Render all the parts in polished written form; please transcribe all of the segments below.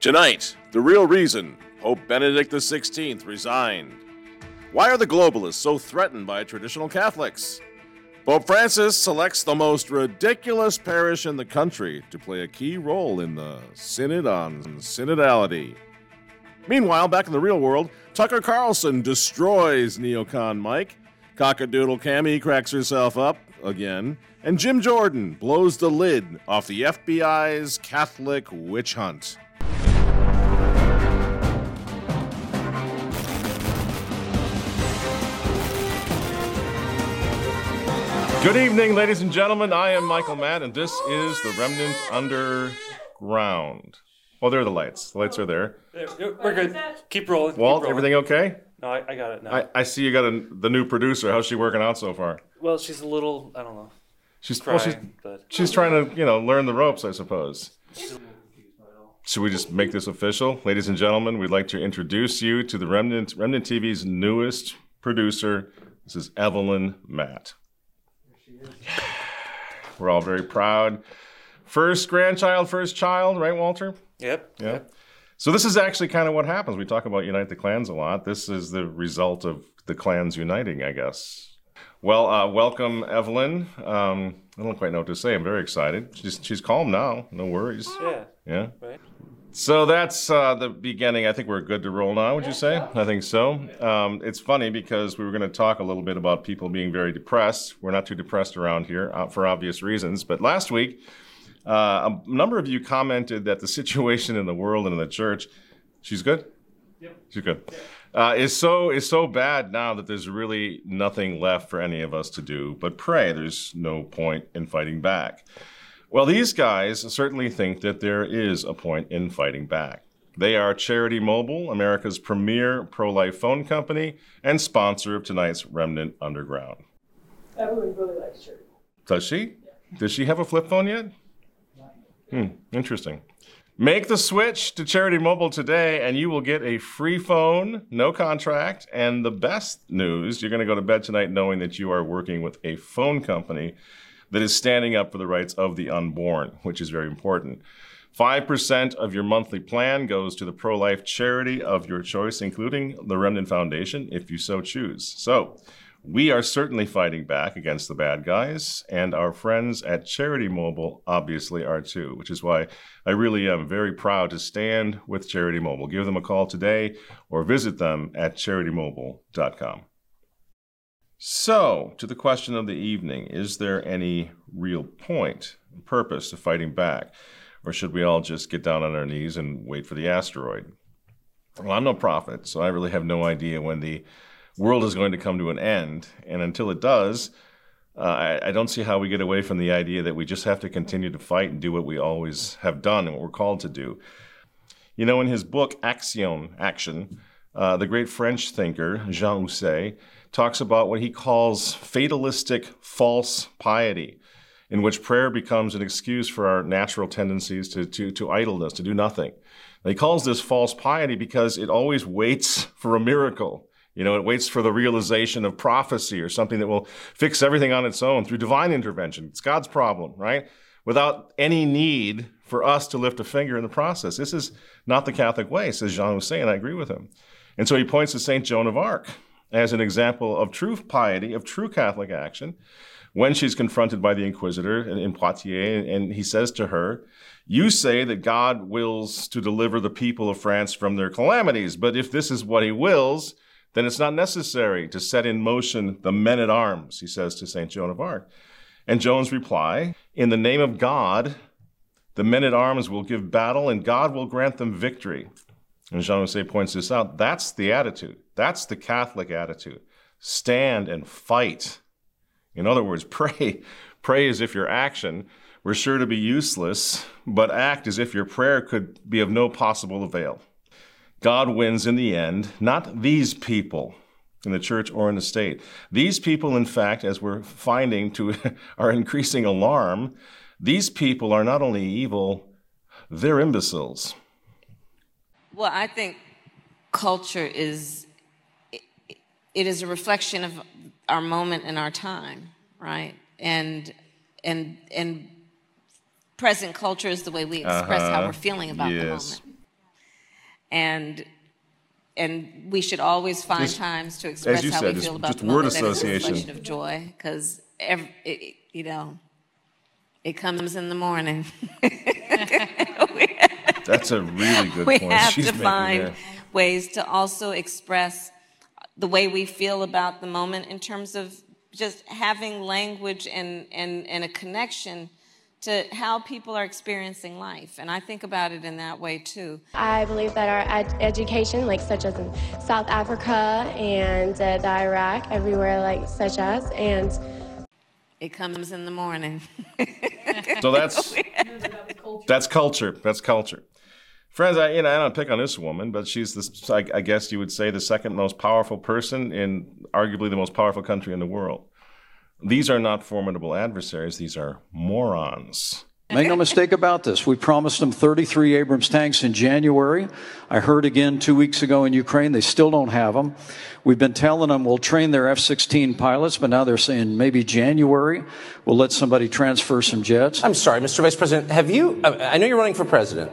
Tonight, the real reason Pope Benedict XVI resigned. Why are the globalists so threatened by traditional Catholics? Pope Francis selects the most ridiculous parish in the country to play a key role in the Synod on Synodality. Meanwhile, back in the real world, Tucker Carlson destroys neocon Mike, cockadoodle Cammie cracks herself up again, and Jim Jordan blows the lid off the FBI's Catholic witch hunt. Good evening, ladies and gentlemen. I am Michael Matt, and this is The Remnant Underground. Well, there are the lights. The lights are there. We're good. Keep rolling. Walt, everything okay? No, I got it now. I see you got the new producer. How's she working out so far? Well, she's a little, I don't know. She's crying. Well, she's trying to, learn the ropes, I suppose. Should we just make this official? Ladies and gentlemen, we'd like to introduce you to the Remnant TV's newest producer. This is Evelyn Matt. We're all very proud. First child, right, Walter? Yep. Yeah. Yep. So this is actually kind of what happens. We talk about Unite the Clans a lot. This is the result of the clans uniting, I guess. Well, welcome, Evelyn. I don't quite know what to say. I'm very excited. She's calm now. No worries. Yeah. Yeah. Right. So that's the beginning. I think we're good to roll now, would you say? I think so. It's funny because we were going to talk a little bit about people being very depressed. We're not too depressed around here for obvious reasons. But last week, a number of you commented that the situation in the world and in the church, she's good? Yep. She's good. Yep. Is so bad now that there's really nothing left for any of us to do but pray. There's no point in fighting back. Well, these guys certainly think that there is a point in fighting back. They are Charity Mobile, America's premier pro-life phone company, and sponsor of tonight's Remnant Underground. Everyone really likes Charity. Does she? Yeah. Does she have a flip phone yet? Interesting. Make the switch to Charity Mobile today, and you will get a free phone, no contract, and the best news, you're going to go to bed tonight knowing that you are working with a phone company that is standing up for the rights of the unborn, which is very important. 5% of your monthly plan goes to the pro-life charity of your choice, including the Remnant Foundation, if you so choose. So we are certainly fighting back against the bad guys, and our friends at Charity Mobile obviously are too, which is why I really am very proud to stand with Charity Mobile. Give them a call today or visit them at CharityMobile.com. So, to the question of the evening, is there any real point and purpose to fighting back? Or should we all just get down on our knees and wait for the asteroid? Well, I'm no prophet, so I really have no idea when the world is going to come to an end. And until it does, I don't see how we get away from the idea that we just have to continue to fight and do what we always have done and what we're called to do. You know, in his book, Action, the great French thinker, Jean Jousse, talks about what he calls fatalistic false piety, in which prayer becomes an excuse for our natural tendencies to idleness, to do nothing. And he calls this false piety because it always waits for a miracle. It waits for the realization of prophecy or something that will fix everything on its own through divine intervention. It's God's problem, right? Without any need for us to lift a finger in the process. This is not the Catholic way, says Jean Jousse, and I agree with him. And so he points to St. Joan of Arc as an example of true piety, of true Catholic action, when she's confronted by the inquisitor in Poitiers, and he says to her, "You say that God wills to deliver the people of France from their calamities, but if this is what he wills, then it's not necessary to set in motion the men-at-arms," he says to St. Joan of Arc. And Joan's reply, "In the name of God, the men-at-arms will give battle, and God will grant them victory." And Jean Jousse points this out. That's the attitude. That's the Catholic attitude. Stand and fight. In other words, pray. Pray as if your action were sure to be useless, but act as if your prayer could be of no possible avail. God wins in the end, not these people in the church or in the state. These people, in fact, as we're finding to our increasing alarm, these people are not only evil, they're imbeciles. Well, I think culture is a reflection of our moment and our time, right? And present culture is the way we express how we're feeling about the moment. And we should always find times to express how we feel about the word association of joy, because you know, it comes in the morning. That's a really good point. We have to find ways to also express the way we feel about the moment in terms of just having language and a connection to how people are experiencing life. And I think about it in that way, too. I believe that our education, like such as in South Africa and Iraq, everywhere like such as, and it comes in the morning. So that's culture. That's culture. Friends, I don't pick on this woman, but she's, I guess you would say, the second most powerful person in arguably the most powerful country in the world. These are not formidable adversaries. These are morons. Make no mistake about this. We promised them 33 Abrams tanks in January. I heard again 2 weeks ago in Ukraine. They still don't have them. We've been telling them we'll train their F-16 pilots, but now they're saying maybe January we'll let somebody transfer some jets. I'm sorry, Mr. Vice President. Have you? I know you're running for president.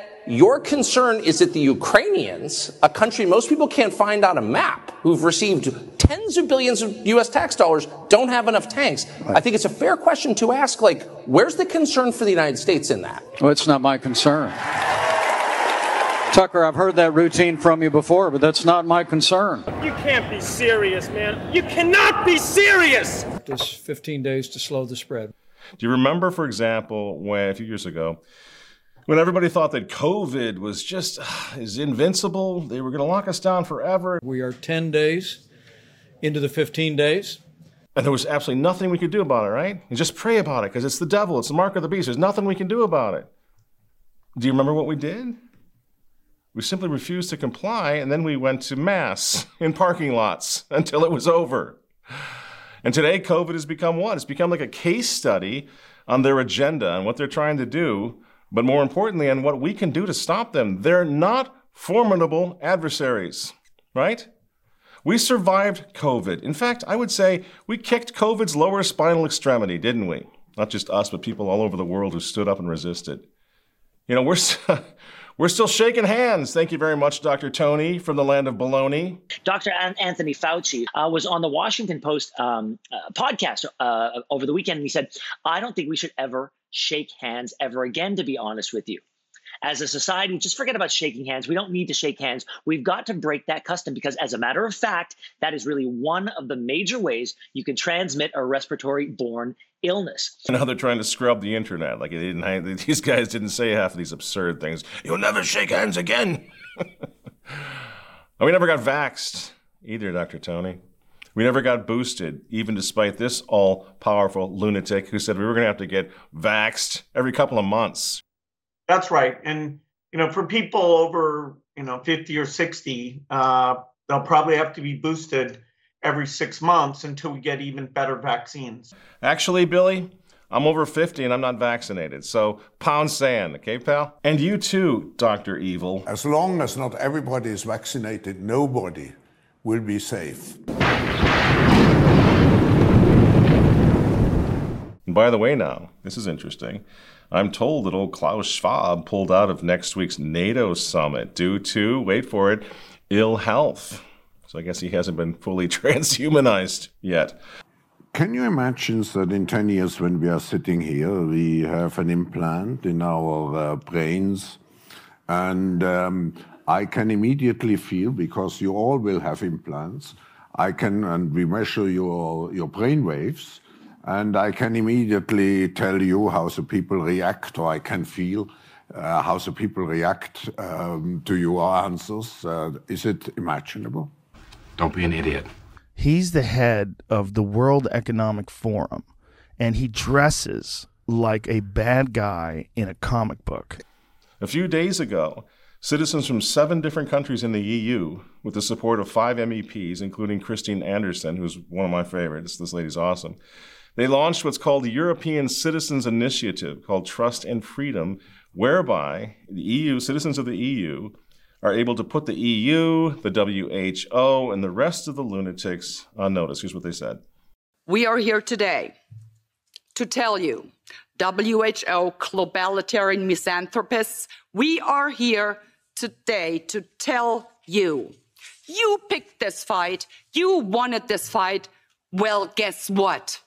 your concern is that the Ukrainians, a country most people can't find on a map, who've received tens of billions of U.S. tax dollars, don't have enough tanks. Right. I think it's a fair question to ask, like, where's the concern for the United States in that? Well, it's not my concern. Tucker, I've heard that routine from you before, but that's not my concern. You can't be serious, man. You cannot be serious! There's 15 days to slow the spread. Do you remember, for example, when a few years ago, when everybody thought that COVID was just is invincible, they were going to lock us down forever. We are 10 days into the 15 days. And there was absolutely nothing we could do about it, right? And just pray about it, because it's the devil. It's the mark of the beast. There's nothing we can do about it. Do you remember what we did? We simply refused to comply, and then we went to mass in parking lots until it was over. And today, COVID has become what? It's become like a case study on their agenda and what they're trying to do, but more importantly, on what we can do to stop them. They're not formidable adversaries, right? We survived COVID. In fact, I would say we kicked COVID's lower spinal extremity, didn't we? Not just us, but people all over the world who stood up and resisted. You know, we're still shaking hands. Thank you very much, Dr. Tony from the land of baloney. Dr. Anthony Fauci was on the Washington Post podcast over the weekend, and he said, I don't think we should ever shake hands ever again, to be honest with you. As a society, just forget about shaking hands. We don't need to shake hands. We've got to break that custom because, as a matter of fact, that is really one of the major ways you can transmit a respiratory-borne illness. Now they're trying to scrub the internet. Like, these guys didn't say half of these absurd things. You'll never shake hands again. We never got vaxxed either, Dr. Tony. We never got boosted, even despite this all-powerful lunatic who said we were going to have to get vaxxed every couple of months. That's right. And, you know, for people over, 50 or 60, they'll probably have to be boosted every 6 months until we get even better vaccines. Actually, Billy, I'm over 50 and I'm not vaccinated. So pound sand. Okay, pal? And you too, Dr. Evil. As long as not everybody is vaccinated, nobody will be safe. And by the way, now, this is interesting. I'm told that old Klaus Schwab pulled out of next week's NATO summit due to, wait for it, ill health. So I guess he hasn't been fully transhumanized yet. Can you imagine that in 10 years when we are sitting here, we have an implant in our brains? And I can immediately feel, because you all will have implants, and we measure your brain waves, and I can immediately tell you how the people react, or I can feel how the people react to your answers. Is it imaginable? Don't be an idiot. He's the head of the World Economic Forum, and he dresses like a bad guy in a comic book. A few days ago, Citizens from 7 different countries in the EU, with the support of 5 MEPs, including Christine Anderson, who's one of my favorites. This lady's awesome. They launched what's called the European Citizens Initiative, called Trust and Freedom, whereby the EU, citizens of the EU, are able to put the EU, the WHO, and the rest of the lunatics on notice. Here's what they said. We are here today to tell you, WHO globalitarian misanthropists, we are here today to tell you, you picked this fight, you wanted this fight, well, guess what?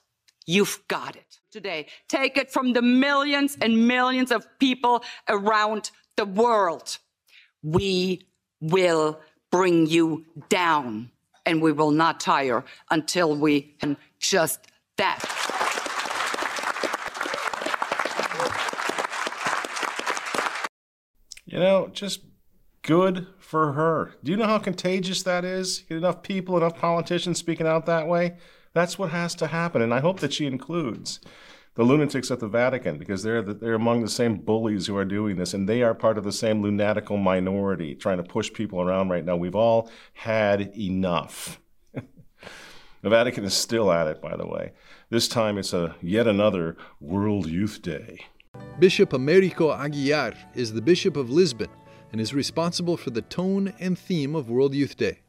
You've got it today. Take it from the millions and millions of people around the world. We will bring you down, and we will not tire until we can just that. You know, just good for her. Do you know how contagious that is? Get enough people, enough politicians speaking out that way. That's what has to happen, and I hope that she includes the lunatics at the Vatican, because they're among the same bullies who are doing this, and they are part of the same lunatical minority trying to push people around right now. We've all had enough. The Vatican is still at it, by the way. This time it's a yet another World Youth Day. Bishop Américo Aguiar is the Bishop of Lisbon and is responsible for the tone and theme of World Youth Day.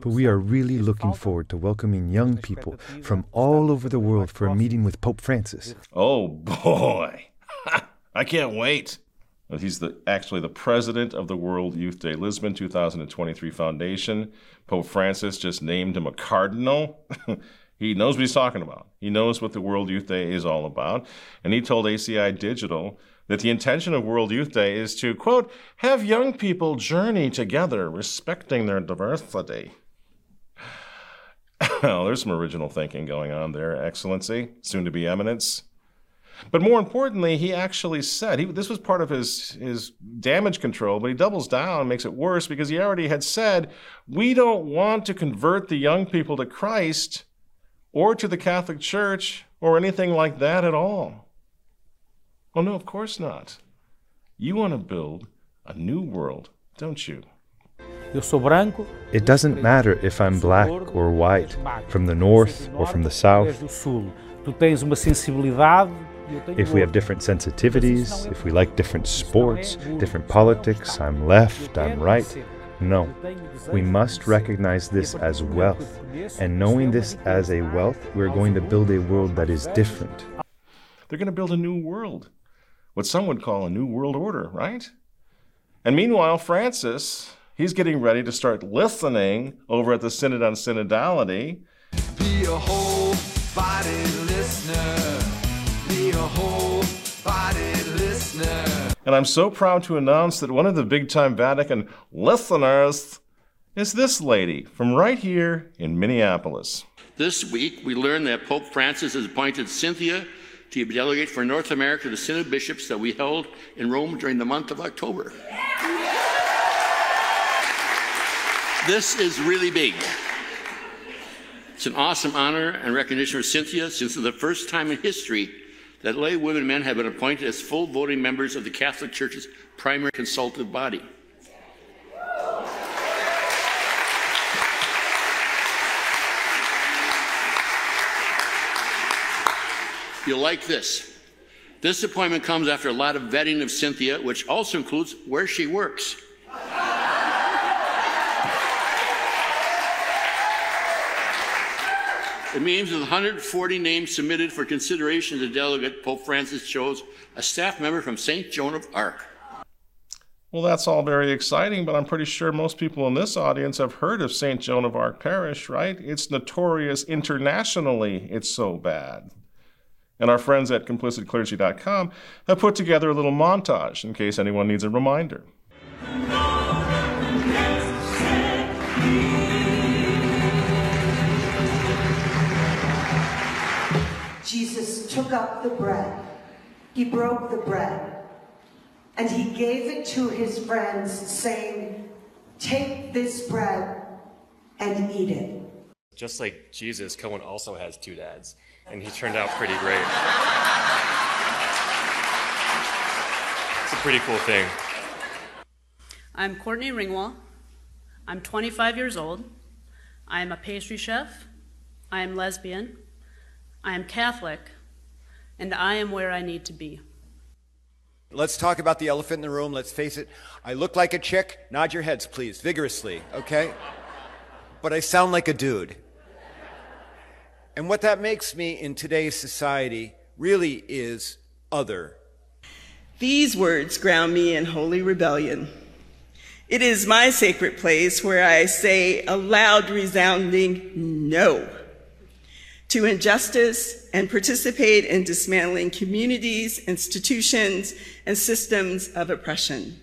But we are really looking forward to welcoming young people from all over the world for a meeting with Pope Francis. Oh, boy. I can't wait. He's actually the president of the World Youth Day Lisbon 2023 Foundation. Pope Francis just named him a cardinal. He knows what he's talking about. He knows what the World Youth Day is all about. And he told ACI Digital that the intention of World Youth Day is to, quote, have young people journey together, respecting their diversity. Oh, there's some original thinking going on there, Excellency, soon to be Eminence. But more importantly, he actually said, this was part of his damage control, but he doubles down and makes it worse because he already had said, we don't want to convert the young people to Christ or to the Catholic Church or anything like that at all. Well, no, of course not. You want to build a new world, don't you? It doesn't matter if I'm black or white, from the north or from the south. If we have different sensitivities, if we like different sports, different politics, I'm left, I'm right. No, we must recognize this as wealth. And knowing this as a wealth, we're going to build a world that is different. They're going to build a new world, what some would call a new world order, right? And meanwhile, Francis, he's getting ready to start listening over at the Synod on Synodality. Be a whole-body listener. Be a whole-body listener. And I'm so proud to announce that one of the big-time Vatican listeners is this lady from right here in Minneapolis. This week, we learned that Pope Francis has appointed Cynthia to delegate for North America to the Synod bishops that we held in Rome during the month of October. This is really big. It's an awesome honor and recognition for Cynthia, since it's the first time in history that lay women and men have been appointed as full voting members of the Catholic Church's primary consultative body. You'll like this. This appointment comes after a lot of vetting of Cynthia, which also includes where she works. It means with 140 names submitted for consideration as a delegate, Pope Francis chose a staff member from St. Joan of Arc. Well, that's all very exciting, but I'm pretty sure most people in this audience have heard of St. Joan of Arc Parish, right? It's notorious internationally, it's so bad. And our friends at ComplicitClergy.com have put together a little montage in case anyone needs a reminder. Jesus took up the bread, he broke the bread, and he gave it to his friends, saying, take this bread and eat it. Just like Jesus, Cohen also has 2 dads. And he turned out pretty great. It's a pretty cool thing. I'm Courtney Ringwall. I'm 25 years old. I am a pastry chef. I am lesbian. I am Catholic. And I am where I need to be. Let's talk about the elephant in the room. Let's face it. I look like a chick. Nod your heads, please, vigorously, okay? But I sound like a dude. And what that makes me in today's society really is other. These words ground me in holy rebellion. It is my sacred place where I say a loud, resounding no to injustice and participate in dismantling communities, institutions, and systems of oppression.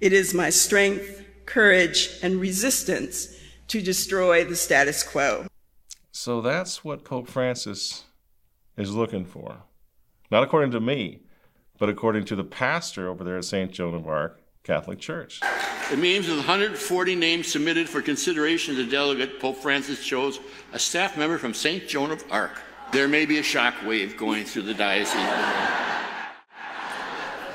It is my strength, courage, and resistance to destroy the status quo. So that's what Pope Francis is looking for. Not according to me, but according to the pastor over there at St. Joan of Arc Catholic Church. It means of the 140 names submitted for consideration to delegate, Pope Francis chose a staff member from St. Joan of Arc. There may be a shock wave going through the diocese.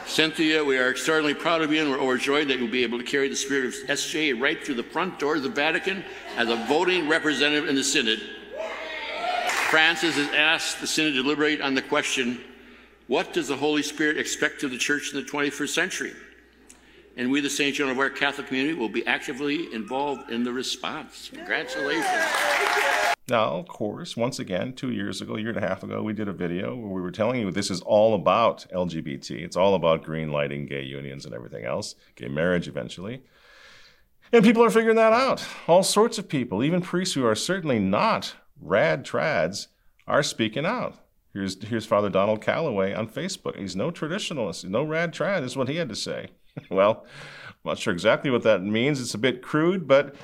Cynthia, we are extraordinarily proud of you, and we're overjoyed that you'll be able to carry the spirit of SJ right through the front door of the Vatican as a voting representative in the Synod. Francis has asked the Synod to deliberate on the question, what does the Holy Spirit expect of the Church in the 21st century? And we, the St. Joan of Arc Catholic community, will be actively involved in the response. Congratulations. Now, of course, once again, 2 years ago, a year and a half ago, we did a video where we were telling you this is all about LGBT. It's all about green lighting gay unions and everything else, gay marriage eventually. And people are figuring that out. All sorts of people, even priests who are certainly not rad trads, are speaking out. Here's Father Donald Calloway on Facebook. He's no traditionalist, no rad trad, is what he had to say. Well, I'm not sure exactly what that means. It's a bit crude, but...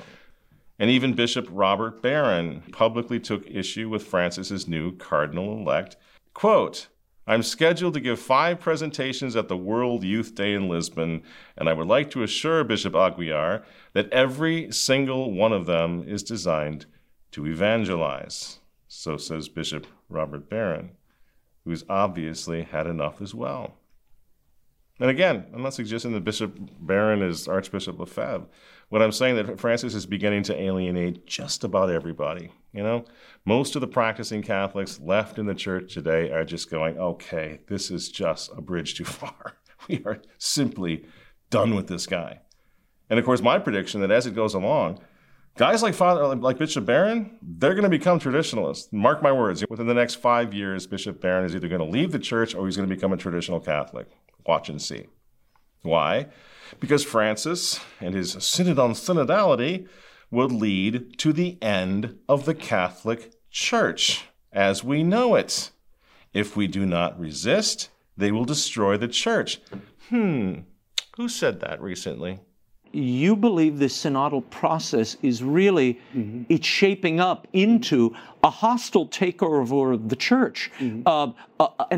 And even Bishop Robert Barron publicly took issue with Francis's new cardinal-elect. Quote, I'm scheduled to give 5 presentations at the World Youth Day in Lisbon, and I would like to assure Bishop Aguiar that every single one of them is designed to evangelize. So says Bishop Robert Barron, who's obviously had enough as well. And again, I'm not suggesting that Bishop Barron is Archbishop Lefebvre. What I'm saying that Francis is beginning to alienate just about everybody. You know, most of the practicing Catholics left in the church today are just going, okay, this is just a bridge too far. We are simply done with this guy. And of course, my prediction that as it goes along, guys like Bishop Barron, they're going to become traditionalists. Mark my words, within the next 5 years, Bishop Barron is either going to leave the church or he's going to become a traditional Catholic. Watch and see. Why? Because Francis and his Synod on Synodality would lead to the end of the Catholic Church as we know it. If we do not resist, they will destroy the Church. Who said that recently? You believe the synodal process is really, it's shaping up into a hostile takeover of the church, an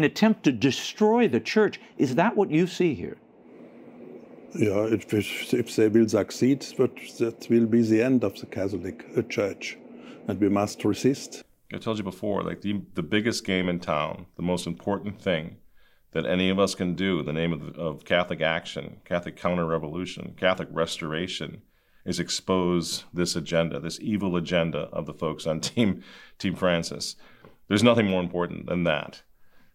attempt to destroy the church. Is that what you see here? Yeah, if they will succeed, that will be the end of the Catholic Church, and we must resist. I told you before, like the biggest game in town, the most important thing that any of us can do in the name of Catholic action, Catholic counter-revolution, Catholic restoration, is expose this agenda, this evil agenda of the folks on Team Francis. There's nothing more important than that.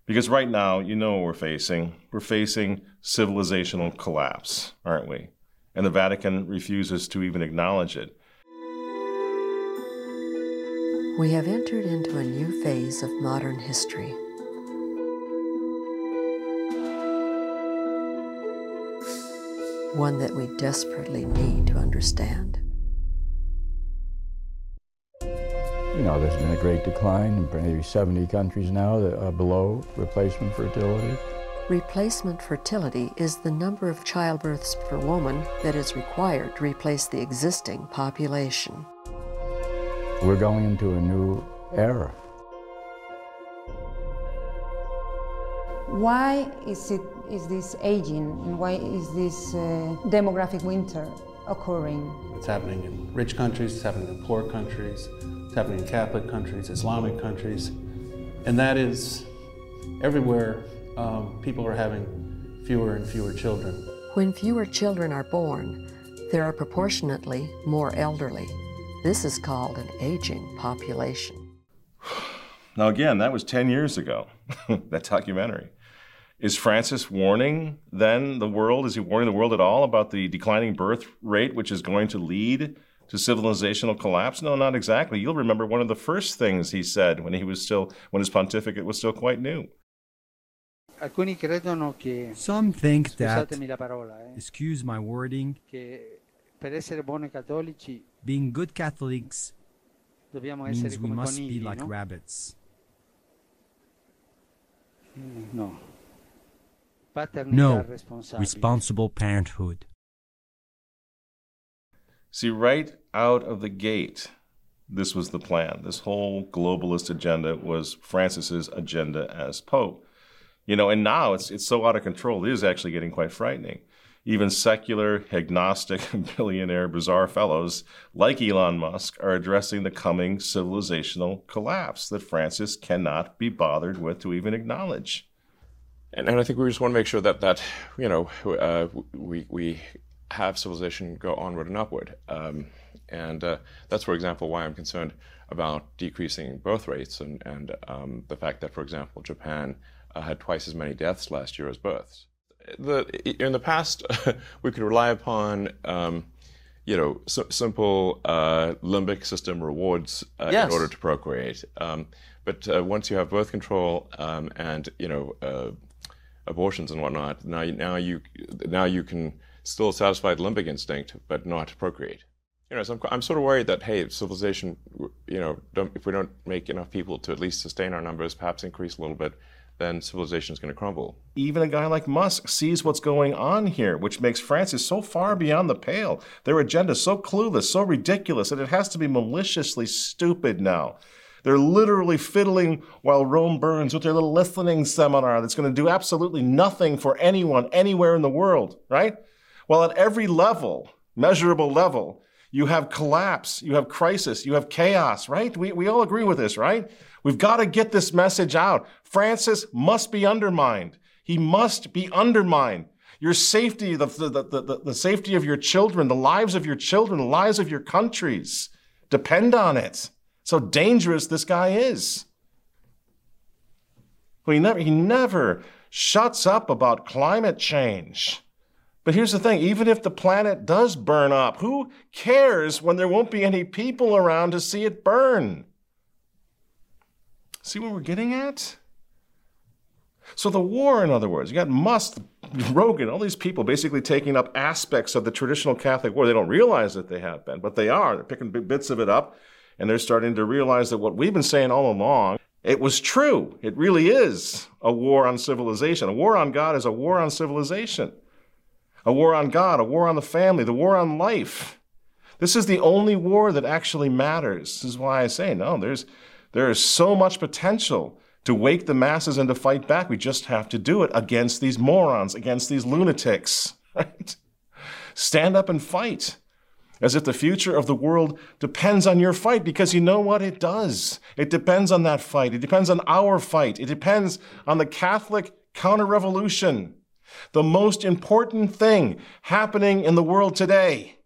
Because right now, you know what we're facing. We're facing civilizational collapse, aren't we? And the Vatican refuses to even acknowledge it. We have entered into a new phase of modern history. One that we desperately need to understand. You know, there's been a great decline in maybe 70 countries now that are below replacement fertility. Replacement fertility is the number of childbirths per woman that is required to replace the existing population. We're going into a new era. Why is this aging, and why is this demographic winter occurring? It's happening in rich countries, it's happening in poor countries, it's happening in Catholic countries, Islamic countries, and that is everywhere. People are having fewer and fewer children. When fewer children are born, there are proportionately more elderly. This is called an aging population. Now again, that was 10 years ago, that documentary. Is Francis warning then the world, is he warning the world at all about the declining birth rate, which is going to lead to civilizational collapse? No, not exactly. You'll remember one of the first things he said when his pontificate was still quite new. Some think that, excuse my wording, being good Catholics means we must be like rabbits. No, responsible parenthood. See, right out of the gate, this was the plan. This whole globalist agenda was Francis's agenda as Pope. You know, and now it's so out of control, it is actually getting quite frightening. Even secular, agnostic, billionaire, bizarre fellows like Elon Musk are addressing the coming civilizational collapse that Francis cannot be bothered with to even acknowledge. And I think we just want to make sure that you know, we have civilization go onward and upward. And that's, for example, why I'm concerned about decreasing birth rates and the fact that, for example, Japan had twice as many deaths last year as births. In the past, we could rely upon simple limbic system rewards in order to procreate. But once you have birth control and abortions and whatnot, now you can still satisfy the limbic instinct but not procreate. You know, so I'm sort of worried that civilization, if we don't make enough people to at least sustain our numbers, perhaps increase a little bit, then civilization is going to crumble. Even a guy like Musk sees what's going on here, which makes Francis so far beyond the pale. Their agenda is so clueless, so ridiculous, that it has to be maliciously stupid now. They're literally fiddling while Rome burns with their little listening seminar that's going to do absolutely nothing for anyone, anywhere in the world, right? Well, at every level, measurable level, you have collapse, you have crisis, you have chaos, right? We all agree with this, right? We've got to get this message out. Francis must be undermined. He must be undermined. Your safety, the safety of your children, the lives of your children, the lives of your countries, depend on it. So dangerous this guy is. Well, he never shuts up about climate change. But here's the thing, even if the planet does burn up, who cares when there won't be any people around to see it burn? See what we're getting at? So the war, in other words, you got Musk, Rogan, all these people basically taking up aspects of the traditional Catholic war. They don't realize that they have been, but they are. They're picking bits of it up, and they're starting to realize that what we've been saying all along, it was true. It really is a war on civilization. A war on God is a war on civilization. A war on God, a war on the family, the war on life. This is the only war that actually matters. This is why I say, no, there is so much potential to wake the masses and to fight back. We just have to do it against these morons, against these lunatics, right? Stand up and fight as if the future of the world depends on your fight, because you know what? It does. It depends on that fight. It depends on our fight. It depends on the Catholic counter-revolution. The most important thing happening in the world today.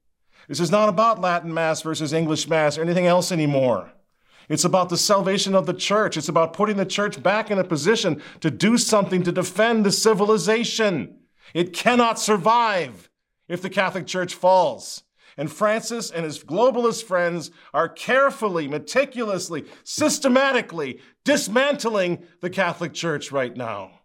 This is not about Latin Mass versus English Mass or anything else anymore. It's about the salvation of the church. It's about putting the church back in a position to do something to defend the civilization. It cannot survive if the Catholic Church falls. And Francis and his globalist friends are carefully, meticulously, systematically dismantling the Catholic Church right now.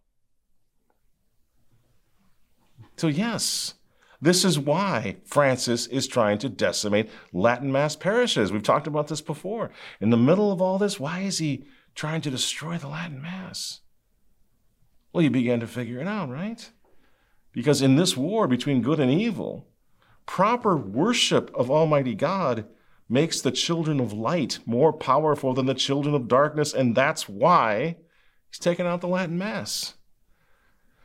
So yes, this is why Francis is trying to decimate Latin Mass parishes. We've talked about this before. In the middle of all this, why is he trying to destroy the Latin Mass? Well, you begin to figure it out, right? Because in this war between good and evil, proper worship of Almighty God makes the children of light more powerful than the children of darkness, and that's why he's taking out the Latin Mass.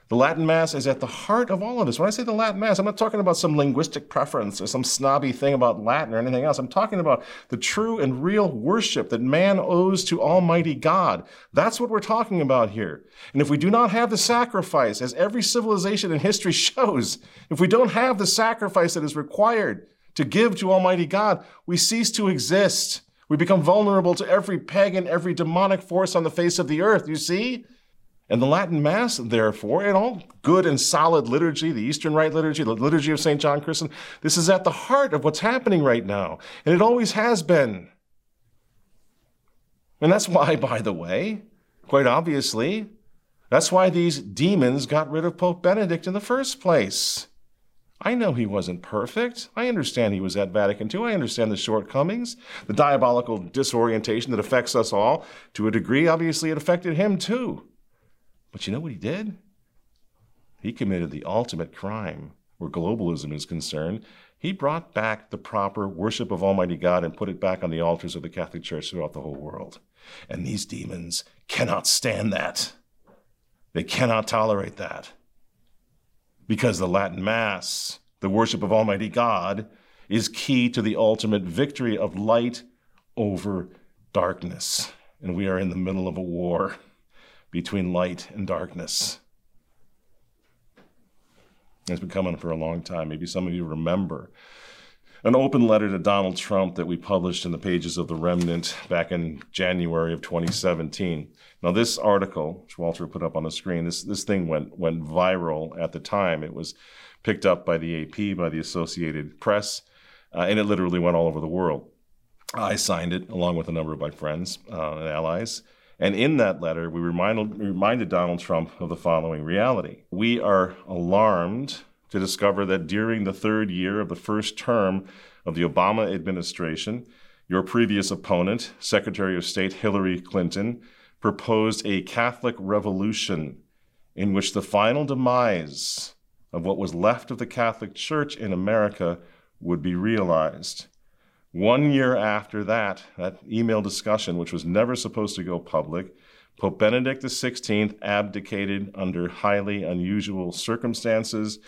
The Latin Mass is at the heart of all of this. When I say the Latin Mass, I'm not talking about some linguistic preference or some snobby thing about Latin or anything else. I'm talking about the true and real worship that man owes to Almighty God. That's what we're talking about here. And if we do not have the sacrifice, as every civilization in history shows, if we don't have the sacrifice that is required to give to Almighty God, we cease to exist. We become vulnerable to every pagan, every demonic force on the face of the earth, you see? And the Latin Mass, therefore, and all good and solid liturgy, the Eastern Rite liturgy, the liturgy of St. John Chrysostom, this is at the heart of what's happening right now. And it always has been. And that's why, by the way, quite obviously, that's why these demons got rid of Pope Benedict in the first place. I know he wasn't perfect. I understand he was at Vatican II. I understand the shortcomings, the diabolical disorientation that affects us all. To a degree, obviously, it affected him too. But you know what he did? He committed the ultimate crime where globalism is concerned. He brought back the proper worship of Almighty God and put it back on the altars of the Catholic Church throughout the whole world. And these demons cannot stand that. They cannot tolerate that. Because the Latin Mass, the worship of Almighty God, is key to the ultimate victory of light over darkness. And we are in the middle of a war between light and darkness. It's been coming for a long time. Maybe some of you remember an open letter to Donald Trump that we published in the pages of The Remnant back in January of 2017. Now this article, which Walter put up on the screen, this thing went viral at the time. It was picked up by the AP, by the Associated Press, and it literally went all over the world. I signed it along with a number of my friends and allies. And in that letter, we reminded Donald Trump of the following reality. We are alarmed to discover that during the third year of the first term of the Obama administration, your previous opponent, Secretary of State Hillary Clinton, proposed a Catholic revolution in which the final demise of what was left of the Catholic Church in America would be realized. 1 year after that email discussion, which was never supposed to go public, Pope Benedict XVI abdicated under highly unusual circumstances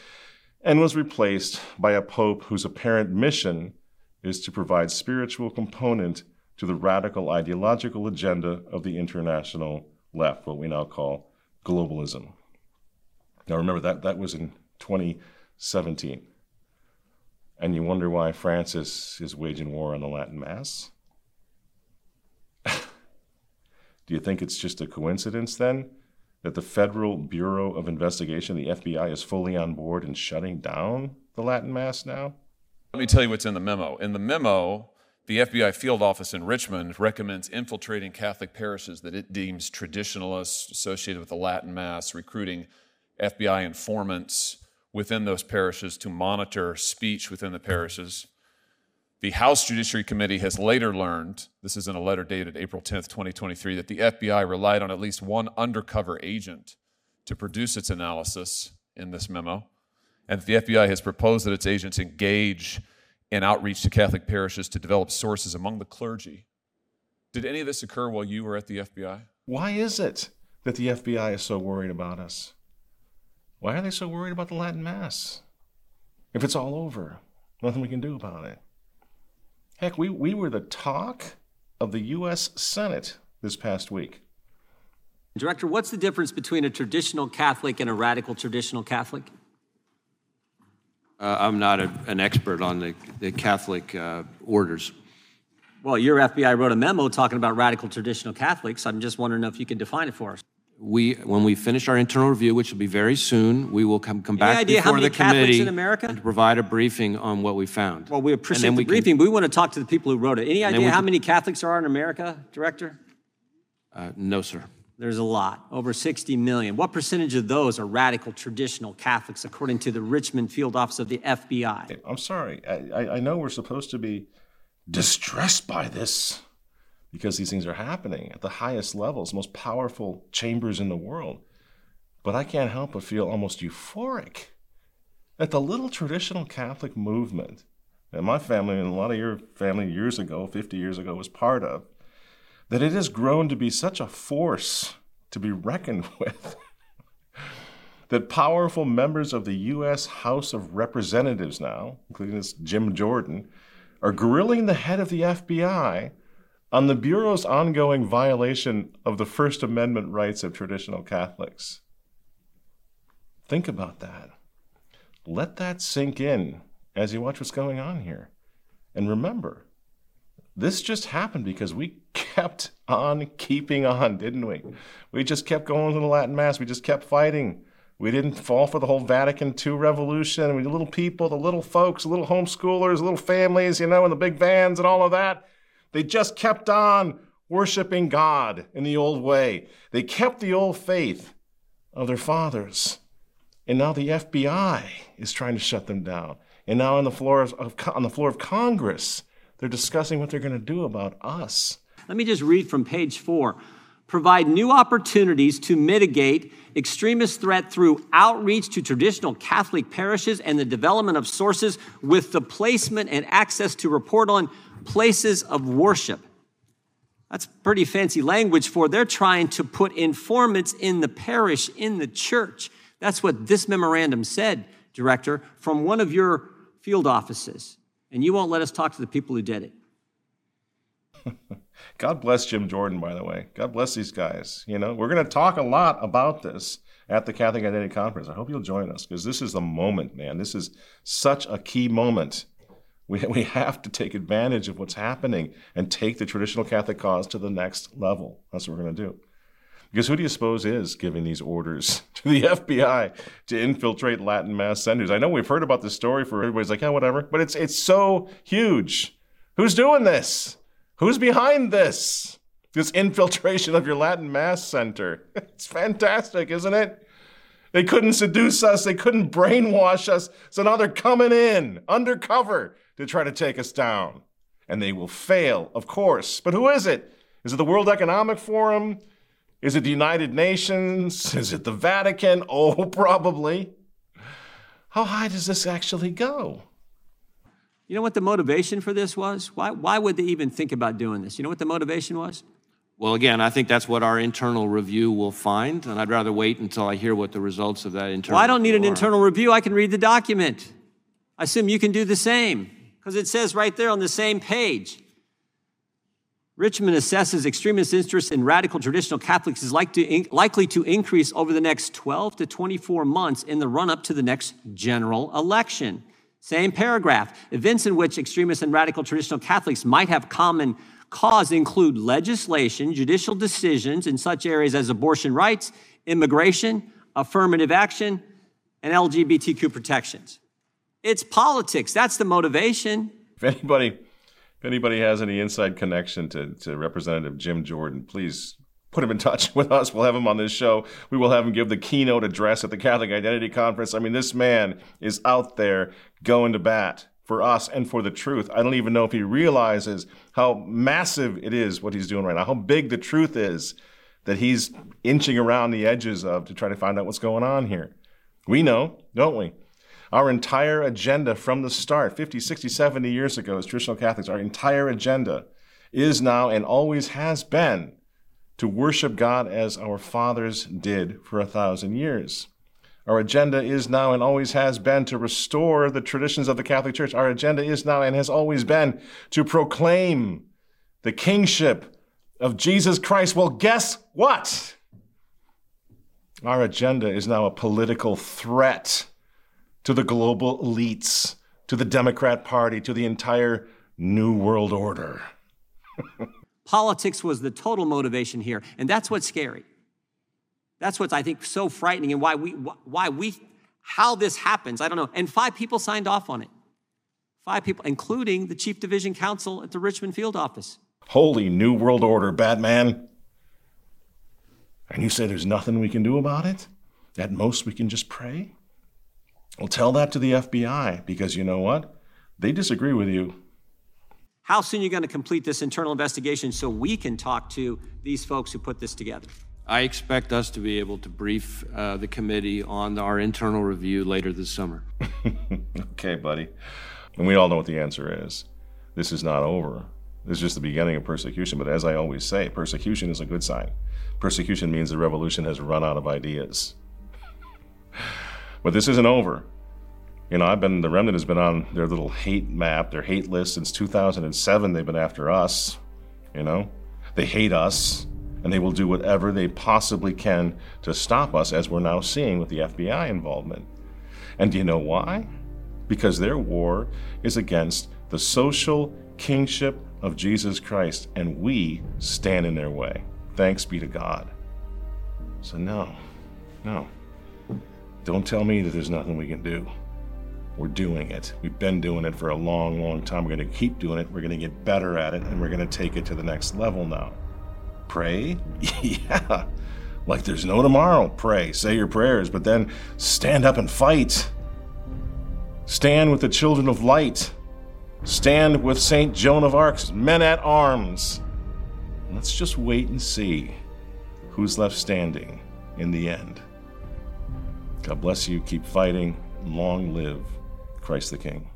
and was replaced by a pope whose apparent mission is to provide spiritual component to the radical ideological agenda of the international left, what we now call globalism. Now remember, that was in 2017. And you wonder why Francis is waging war on the Latin Mass? Do you think it's just a coincidence then that the Federal Bureau of Investigation, the FBI, is fully on board in shutting down the Latin Mass now? Let me tell you what's in the memo. In the memo, the FBI field office in Richmond recommends infiltrating Catholic parishes that it deems traditionalists associated with the Latin Mass, recruiting FBI informants within those parishes to monitor speech within the parishes. The House Judiciary Committee has later learned, this is in a letter dated April 10th, 2023, that the FBI relied on at least one undercover agent to produce its analysis in this memo, and that the FBI has proposed that its agents engage in outreach to Catholic parishes to develop sources among the clergy. Did any of this occur while you were at the FBI? Why is it that the FBI is so worried about us? Why are they so worried about the Latin Mass? If it's all over, nothing we can do about it. Heck, we were the talk of the U.S. Senate this past week. Director, what's the difference between a traditional Catholic and a radical traditional Catholic? I'm not an expert on the Catholic orders. Well, your FBI wrote a memo talking about radical traditional Catholics. I'm just wondering if you can define it for us. When we finish our internal review, which will be very soon, we will come back before the committee and provide a briefing on what we found. Well, we appreciate the briefing, but we want to talk to the people who wrote it. Any idea how many Catholics there are in America, Director? No, sir. There's a lot, over 60 million. What percentage of those are radical traditional Catholics, according to the Richmond field office of the FBI? I'm sorry. I know we're supposed to be distressed by this, because these things are happening at the highest levels, most powerful chambers in the world. But I can't help but feel almost euphoric that the little traditional Catholic movement that my family and a lot of your family years ago, 50 years ago, was part of, that it has grown to be such a force to be reckoned with. that powerful members of the U.S. House of Representatives now, including this Jim Jordan, are grilling the head of the FBI on the Bureau's ongoing violation of the First Amendment rights of traditional Catholics. Think about that. Let that sink in as you watch what's going on here. And remember, this just happened because we kept on keeping on, didn't we? We just kept going to the Latin Mass. We just kept fighting. We didn't fall for the whole Vatican II revolution. We, the little people, the little folks, the little homeschoolers, the little families, and the big vans and all of that. They just kept on worshiping God in the old way. They kept the old faith of their fathers. And now the FBI is trying to shut them down. And now on the floor of Congress, they're discussing what they're going to do about us. Let me just read from page 4. Provide new opportunities to mitigate extremist threat through outreach to traditional Catholic parishes and the development of sources with the placement and access to report on places of worship. That's pretty fancy language for they're trying to put informants in the parish, in the church. That's what this memorandum said, Director, from one of your field offices. And you won't let us talk to the people who did it. God bless Jim Jordan, by the way. God bless these guys. We're going to talk a lot about this at the Catholic Identity Conference. I hope you'll join us, because this is the moment, man. This is such a key moment. We have to take advantage of what's happening and take the traditional Catholic cause to the next level. That's what we're going to do. Because who do you suppose is giving these orders to the FBI to infiltrate Latin Mass centers? I know we've heard about this story for everybody's like, yeah, whatever. But it's so huge. Who's doing this? Who's behind this? This infiltration of your Latin Mass center. It's fantastic, isn't it? They couldn't seduce us. They couldn't brainwash us. So now they're coming in undercover to try to take us down. And they will fail, of course. But who is it? Is it the World Economic Forum? Is it the United Nations? Is it the Vatican? Oh, probably. How high does this actually go? You know what the motivation for this was? Why would they even think about doing this? You know what the motivation was? Well, again, I think that's what our internal review will find, and I'd rather wait until I hear what the results of that internal review are. Well, I don't need an internal review. I can read the document. I assume you can do the same, because it says right there on the same page, Richmond assesses extremist interest in radical traditional Catholics is likely to increase over the next 12 to 24 months in the run-up to the next general election. Same paragraph. Events in which extremists and radical traditional Catholics might have common cause include legislation, judicial decisions in such areas as abortion rights, immigration, affirmative action, and LGBTQ protections. It's politics. That's the motivation. If anybody has any inside connection to Representative Jim Jordan, please put him in touch with us. We'll have him on this show. We will have him give the keynote address at the Catholic Identity Conference. I mean, this man is out there going to bat for us and for the truth. I don't even know if he realizes how massive it is what he's doing right now, how big the truth is that he's inching around the edges of to try to find out what's going on here. We know, don't we? Our entire agenda from the start, 50, 60, 70 years ago as traditional Catholics, our entire agenda is now and always has been to worship God as our fathers did for 1,000 years. Our agenda is now and always has been to restore the traditions of the Catholic Church. Our agenda is now and has always been to proclaim the kingship of Jesus Christ. Well, guess what? Our agenda is now a political threat to the global elites, to the Democrat Party, to the entire New World Order. Politics was the total motivation here, and that's what's scary. That's what's, I think, so frightening, and how this happens, I don't know. And 5 people signed off on it. 5 people, including the Chief Division Counsel at the Richmond Field Office. Holy New World Order, Batman. And you say there's nothing we can do about it? At most, we can just pray? Well, tell that to the FBI, because you know what? They disagree with you. How soon are you going to complete this internal investigation so we can talk to these folks who put this together? I expect us to be able to brief the committee on our internal review later this summer. Okay, buddy. And we all know what the answer is. This is not over. This is just the beginning of persecution. But as I always say, persecution is a good sign. Persecution means the revolution has run out of ideas. But this isn't over. You know, the Remnant has been on their little hate map, their hate list since 2007. They've been after us, you know. They hate us, and they will do whatever they possibly can to stop us, as we're now seeing with the FBI involvement. And do you know why? Because their war is against the social kingship of Jesus Christ, and we stand in their way. Thanks be to God. So no. Don't tell me that there's nothing we can do. We're doing it. We've been doing it for a long, long time. We're going to keep doing it. We're going to get better at it, and we're going to take it to the next level now. Pray? Yeah. Like there's no tomorrow. Pray. Say your prayers, but then stand up and fight. Stand with the children of light. Stand with St. Joan of Arc's men at arms. Let's just wait and see who's left standing in the end. God bless you. Keep fighting. Long live Christ the King.